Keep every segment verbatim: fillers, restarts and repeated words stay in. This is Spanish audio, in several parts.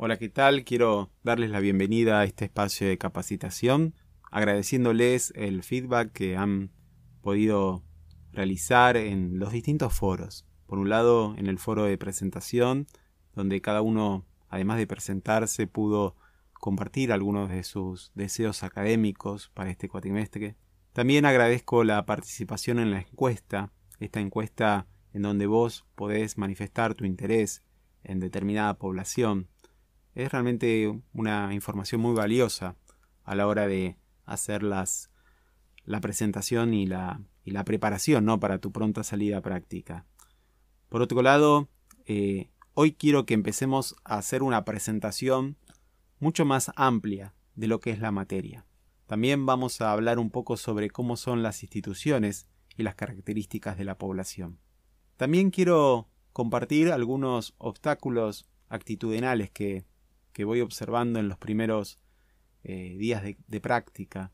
Hola, ¿qué tal? Quiero darles la bienvenida a este espacio de capacitación, agradeciéndoles el feedback que han podido realizar en los distintos foros. Por un lado, en el foro de presentación, donde cada uno, además de presentarse, pudo compartir algunos de sus deseos académicos para este cuatrimestre. También agradezco la participación en la encuesta, esta encuesta en donde vos podés manifestar tu interés en determinada población. Es realmente una información muy valiosa a la hora de hacer las, la presentación y la, y la preparación, ¿no?, para tu pronta salida a práctica. Por otro lado, eh, hoy quiero que empecemos a hacer una presentación mucho más amplia de lo que es la materia. También vamos a hablar un poco sobre cómo son las instituciones y las características de la población. También quiero compartir algunos obstáculos actitudinales que que voy observando en los primeros eh, días de, de práctica.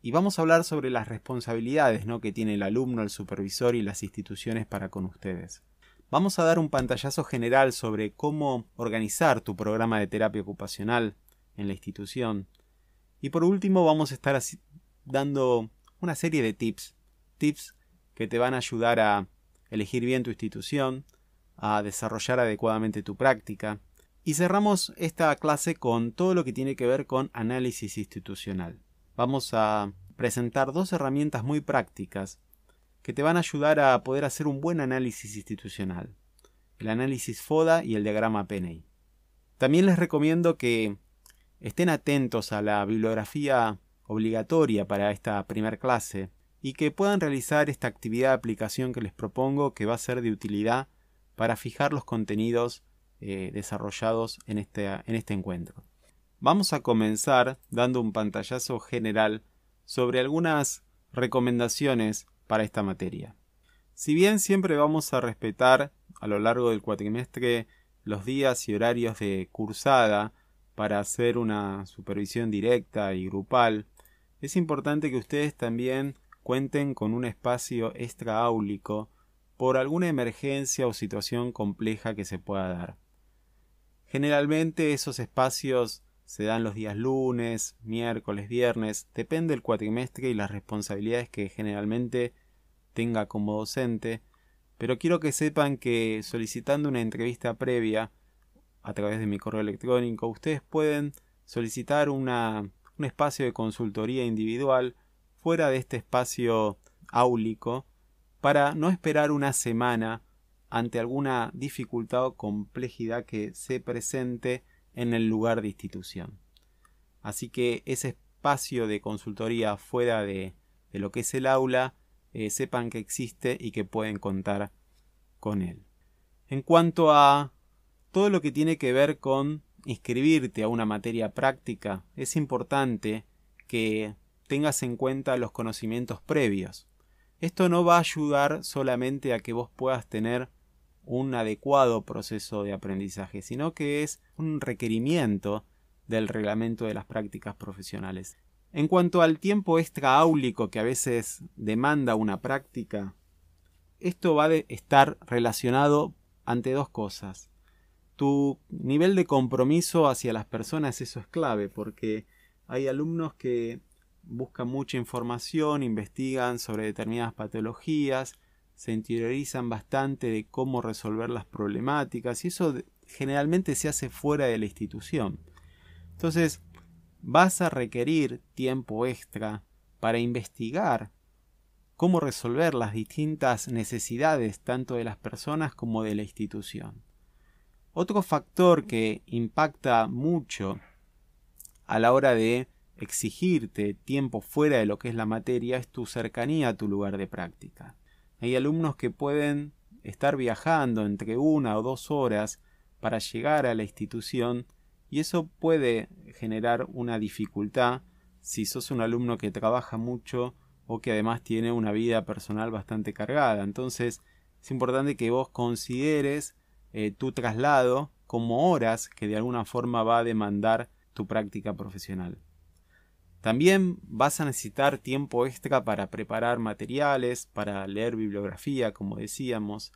Y vamos a hablar sobre las responsabilidades, ¿no?, que tiene el alumno, el supervisor y las instituciones para con ustedes. Vamos a dar un pantallazo general sobre cómo organizar tu programa de terapia ocupacional en la institución. Y por último vamos a estar así, dando una serie de tips. Tips que te van a ayudar a elegir bien tu institución, a desarrollar adecuadamente tu práctica. Y cerramos esta clase con todo lo que tiene que ver con análisis institucional. Vamos a presentar dos herramientas muy prácticas que te van a ayudar a poder hacer un buen análisis institucional. El análisis FODA y el diagrama Penney. También les recomiendo que estén atentos a la bibliografía obligatoria para esta primera clase y que puedan realizar esta actividad de aplicación que les propongo, que va a ser de utilidad para fijar los contenidos Eh, desarrollados en este, en este encuentro. Vamos a comenzar dando un pantallazo general sobre algunas recomendaciones para esta materia. Si bien siempre vamos a respetar a lo largo del cuatrimestre los días y horarios de cursada para hacer una supervisión directa y grupal, es importante que ustedes también cuenten con un espacio extraáulico por alguna emergencia o situación compleja que se pueda dar. Generalmente esos espacios se dan los días lunes, miércoles, viernes, depende del cuatrimestre y las responsabilidades que generalmente tenga como docente, pero quiero que sepan que solicitando una entrevista previa a través de mi correo electrónico, ustedes pueden solicitar una, un espacio de consultoría individual fuera de este espacio áulico para no esperar una semana ante alguna dificultad o complejidad que se presente en el lugar de institución. Así que ese espacio de consultoría fuera de, de lo que es el aula, eh, sepan que existe y que pueden contar con él. En cuanto a todo lo que tiene que ver con inscribirte a una materia práctica, es importante que tengas en cuenta los conocimientos previos. Esto no va a ayudar solamente a que vos puedas tener un adecuado proceso de aprendizaje, sino que es un requerimiento del reglamento de las prácticas profesionales. En cuanto al tiempo extraáulico que a veces demanda una práctica, esto va a estar relacionado ante dos cosas. Tu nivel de compromiso hacia las personas, eso es clave, porque hay alumnos que buscan mucha información, investigan sobre determinadas patologías, se interiorizan bastante de cómo resolver las problemáticas y eso generalmente se hace fuera de la institución. Entonces, vas a requerir tiempo extra para investigar cómo resolver las distintas necesidades tanto de las personas como de la institución. Otro factor que impacta mucho a la hora de exigirte tiempo fuera de lo que es la materia es tu cercanía a tu lugar de práctica. Hay alumnos que pueden estar viajando entre una o dos horas para llegar a la institución y eso puede generar una dificultad si sos un alumno que trabaja mucho o que además tiene una vida personal bastante cargada. Entonces es importante que vos consideres eh, tu traslado como horas que de alguna forma va a demandar tu práctica profesional. También vas a necesitar tiempo extra para preparar materiales, para leer bibliografía, como decíamos,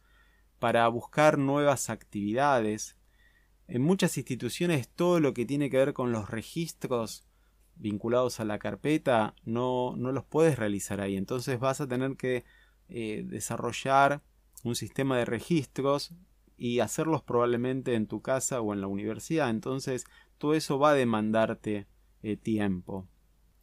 para buscar nuevas actividades. En muchas instituciones todo lo que tiene que ver con los registros vinculados a la carpeta no, no los puedes realizar ahí. Entonces vas a tener que eh, desarrollar un sistema de registros y hacerlos probablemente en tu casa o en la universidad. Entonces todo eso va a demandarte eh, tiempo.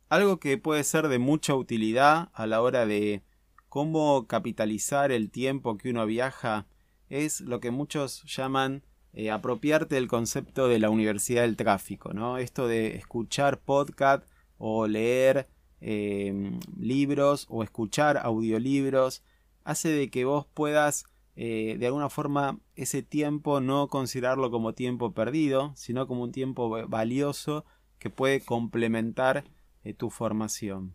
Algo que puede ser de mucha utilidad a la hora de cómo capitalizar el tiempo que uno viaja es lo que muchos llaman eh, apropiarte del concepto de la universidad del tráfico, ¿no? Esto de escuchar podcast o leer eh, libros o escuchar audiolibros hace de que vos puedas eh, de alguna forma ese tiempo no considerarlo como tiempo perdido, sino como un tiempo valioso que puede complementar eh, tu formación.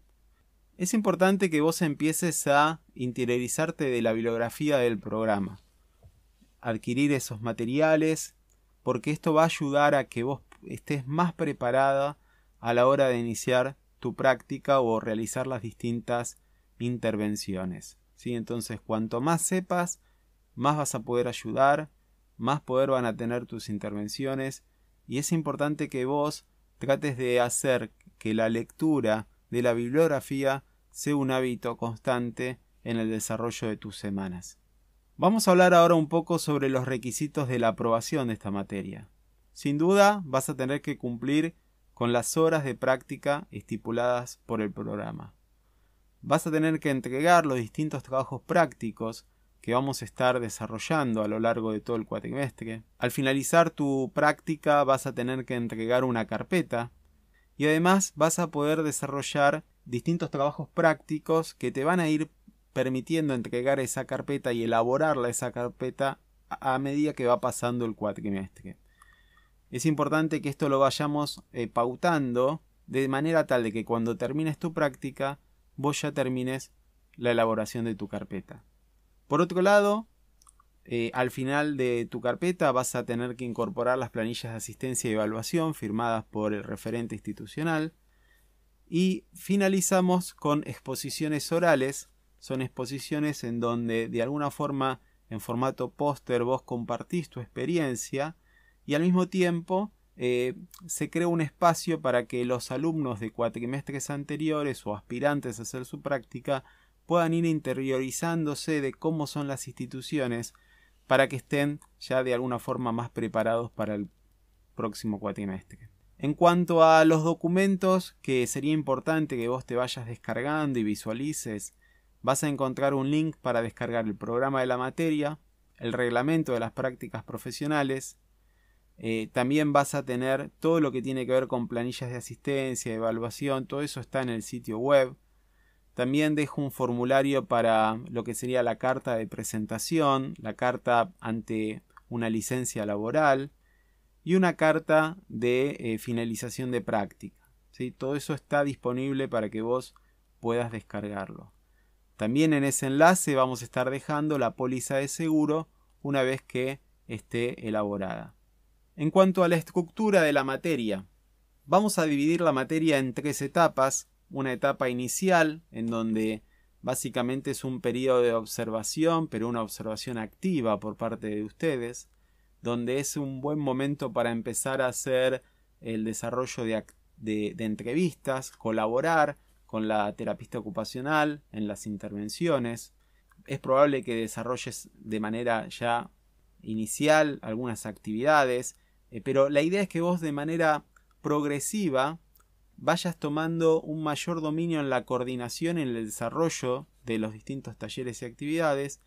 Es importante que vos empieces a interiorizarte de la bibliografía del programa, adquirir esos materiales, porque esto va a ayudar a que vos estés más preparada a la hora de iniciar tu práctica o realizar las distintas intervenciones, ¿sí? Entonces, cuanto más sepas, más vas a poder ayudar, más poder van a tener tus intervenciones, y es importante que vos trates de hacer que la lectura de la bibliografía sea un hábito constante en el desarrollo de tus semanas. Vamos a hablar ahora un poco sobre los requisitos de la aprobación de esta materia. Sin duda vas a tener que cumplir con las horas de práctica estipuladas por el programa. Vas a tener que entregar los distintos trabajos prácticos que vamos a estar desarrollando a lo largo de todo el cuatrimestre. Al finalizar tu práctica vas a tener que entregar una carpeta. Y además vas a poder desarrollar distintos trabajos prácticos que te van a ir permitiendo entregar esa carpeta y elaborarla esa carpeta a medida que va pasando el cuatrimestre. Es importante que esto lo vayamos eh, pautando de manera tal de que cuando termines tu práctica vos ya termines la elaboración de tu carpeta. Por otro lado, eh, al final de tu carpeta vas a tener que incorporar las planillas de asistencia y evaluación firmadas por el referente institucional. Y finalizamos con exposiciones orales. Son exposiciones en donde de alguna forma en formato póster vos compartís tu experiencia y al mismo tiempo eh, se crea un espacio para que los alumnos de cuatrimestres anteriores o aspirantes a hacer su práctica puedan ir interiorizándose de cómo son las instituciones para que estén ya de alguna forma más preparados para el próximo cuatrimestre. En cuanto a los documentos que sería importante que vos te vayas descargando y visualices, vas a encontrar un link para descargar el programa de la materia, el reglamento de las prácticas profesionales, eh, también vas a tener todo lo que tiene que ver con planillas de asistencia, evaluación, todo eso está en el sitio web. También dejo un formulario para lo que sería la carta de presentación, la carta ante una licencia laboral y una carta de eh, finalización de práctica, ¿sí? Todo eso está disponible para que vos puedas descargarlo. También en ese enlace vamos a estar dejando la póliza de seguro una vez que esté elaborada. En cuanto a la estructura de la materia, vamos a dividir la materia en tres etapas. Una etapa inicial en donde básicamente es un periodo de observación, pero una observación activa por parte de ustedes, donde es un buen momento para empezar a hacer el desarrollo de, de, de entrevistas, colaborar con la terapista ocupacional en las intervenciones. Es probable que desarrolles de manera ya inicial algunas actividades, eh, pero la idea es que vos de manera progresiva vayas tomando un mayor dominio en la coordinación, en el desarrollo de los distintos talleres y actividades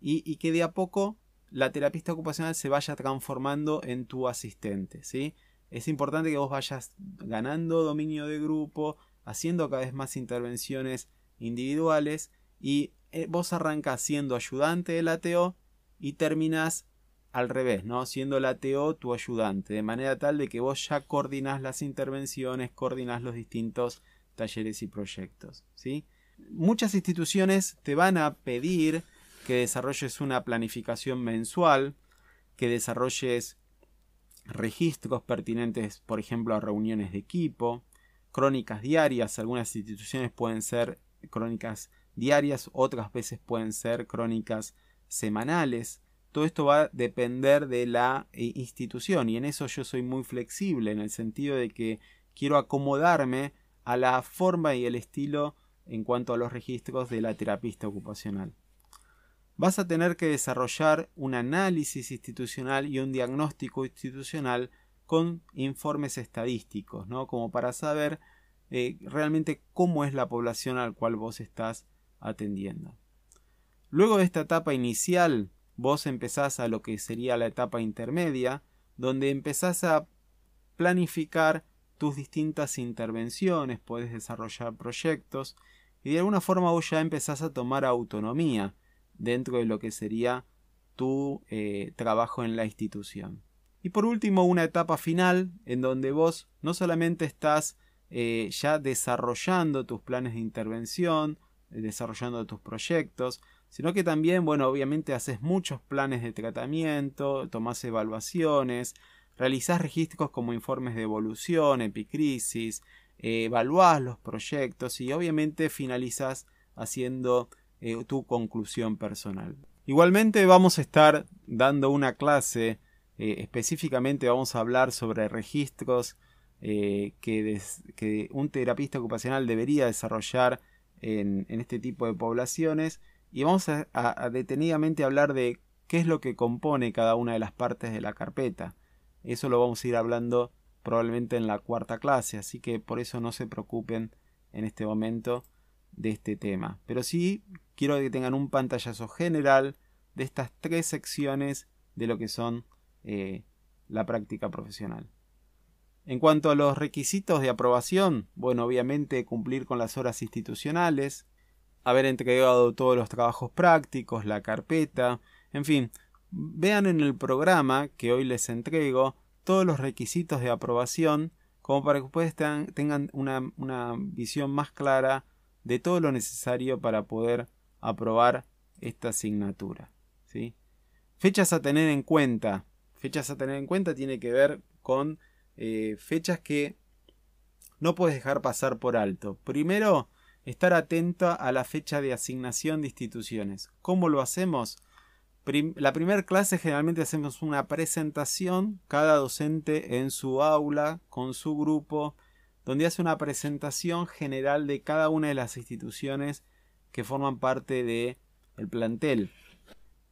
y, y que de a poco la terapista ocupacional se vaya transformando en tu asistente, ¿sí? Es importante que vos vayas ganando dominio de grupo, haciendo cada vez más intervenciones individuales y vos arrancás siendo ayudante del A T O y terminás al revés, ¿no? Siendo el A T O tu ayudante, de manera tal de que vos ya coordinás las intervenciones, coordinás los distintos talleres y proyectos, ¿sí? Muchas instituciones te van a pedir que desarrolles una planificación mensual, que desarrolles registros pertinentes, por ejemplo, a reuniones de equipo, crónicas diarias. Algunas instituciones pueden ser crónicas diarias, otras veces pueden ser crónicas semanales. Todo esto va a depender de la institución y en eso yo soy muy flexible en el sentido de que quiero acomodarme a la forma y el estilo en cuanto a los registros de la terapista ocupacional. Vas a tener que desarrollar un análisis institucional y un diagnóstico institucional con informes estadísticos, ¿no? Como para saber eh, realmente cómo es la población al cual vos estás atendiendo. Luego de esta etapa inicial, vos empezás a lo que sería la etapa intermedia, donde empezás a planificar tus distintas intervenciones, podés desarrollar proyectos y de alguna forma vos ya empezás a tomar autonomía dentro de lo que sería tu eh, trabajo en la institución. Y por último, una etapa final en donde vos no solamente estás eh, ya desarrollando tus planes de intervención, desarrollando tus proyectos, sino que también, bueno, obviamente haces muchos planes de tratamiento, tomás evaluaciones, realizás registros como informes de evolución, epicrisis, eh, evaluás los proyectos y obviamente finalizás haciendo eh, tu conclusión personal. Igualmente vamos a estar dando una clase, eh, específicamente vamos a hablar sobre registros eh, que, des, que un terapista ocupacional debería desarrollar en, en este tipo de poblaciones. Y vamos a, a, a detenidamente hablar de qué es lo que compone cada una de las partes de la carpeta. Eso lo vamos a ir hablando probablemente en la cuarta clase, así que por eso no se preocupen en este momento de este tema. Pero sí quiero que tengan un pantallazo general de estas tres secciones de lo que son eh, la práctica profesional. En cuanto a los requisitos de aprobación, bueno, obviamente cumplir con las horas institucionales, haber entregado todos los trabajos prácticos, la carpeta, en fin. Vean en el programa que hoy les entrego todos los requisitos de aprobación como para que ustedes tengan una, una visión más clara de todo lo necesario para poder aprobar esta asignatura, ¿sí? Fechas a tener en cuenta. Fechas a tener en cuenta tiene que ver con eh, fechas que no puedes dejar pasar por alto. Primero, estar atento a la fecha de asignación de instituciones. ¿Cómo lo hacemos? Prim- la primera clase generalmente hacemos una presentación, cada docente en su aula, con su grupo, donde hace una presentación general de cada una de las instituciones que forman parte del plantel.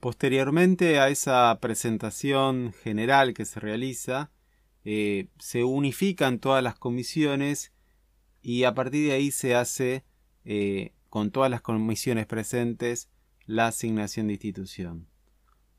Posteriormente a esa presentación general que se realiza, eh, se unifican todas las comisiones y a partir de ahí se hace Eh, con todas las comisiones presentes la asignación de institución.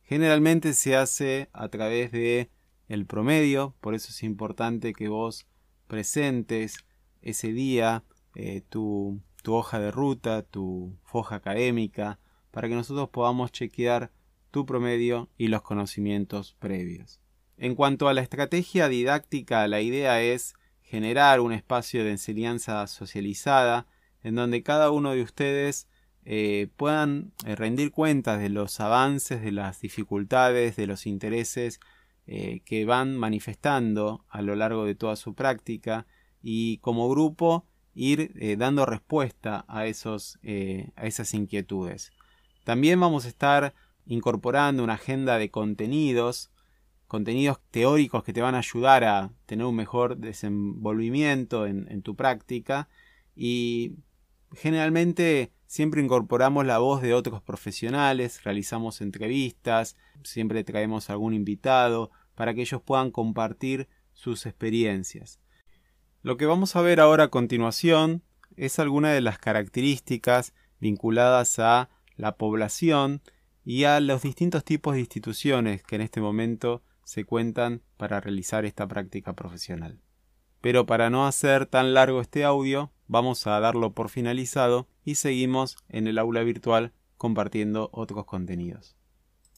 Generalmente se hace a través de el promedio, por eso es importante que vos presentes ese día eh, tu, tu hoja de ruta, tu hoja académica, para que nosotros podamos chequear tu promedio y los conocimientos previos. En cuanto a la estrategia didáctica, la idea es generar un espacio de enseñanza socializada en donde cada uno de ustedes eh, puedan rendir cuentas de los avances, de las dificultades, de los intereses eh, que van manifestando a lo largo de toda su práctica y como grupo ir eh, dando respuesta a, esos, eh, a esas inquietudes. También vamos a estar incorporando una agenda de contenidos, contenidos teóricos que te van a ayudar a tener un mejor desenvolvimiento en, en tu práctica y generalmente siempre incorporamos la voz de otros profesionales, realizamos entrevistas, siempre traemos algún invitado para que ellos puedan compartir sus experiencias. Lo que vamos a ver ahora a continuación es alguna de las características vinculadas a la población y a los distintos tipos de instituciones que en este momento se cuentan para realizar esta práctica profesional. Pero para no hacer tan largo este audio, vamos a darlo por finalizado y seguimos en el aula virtual compartiendo otros contenidos.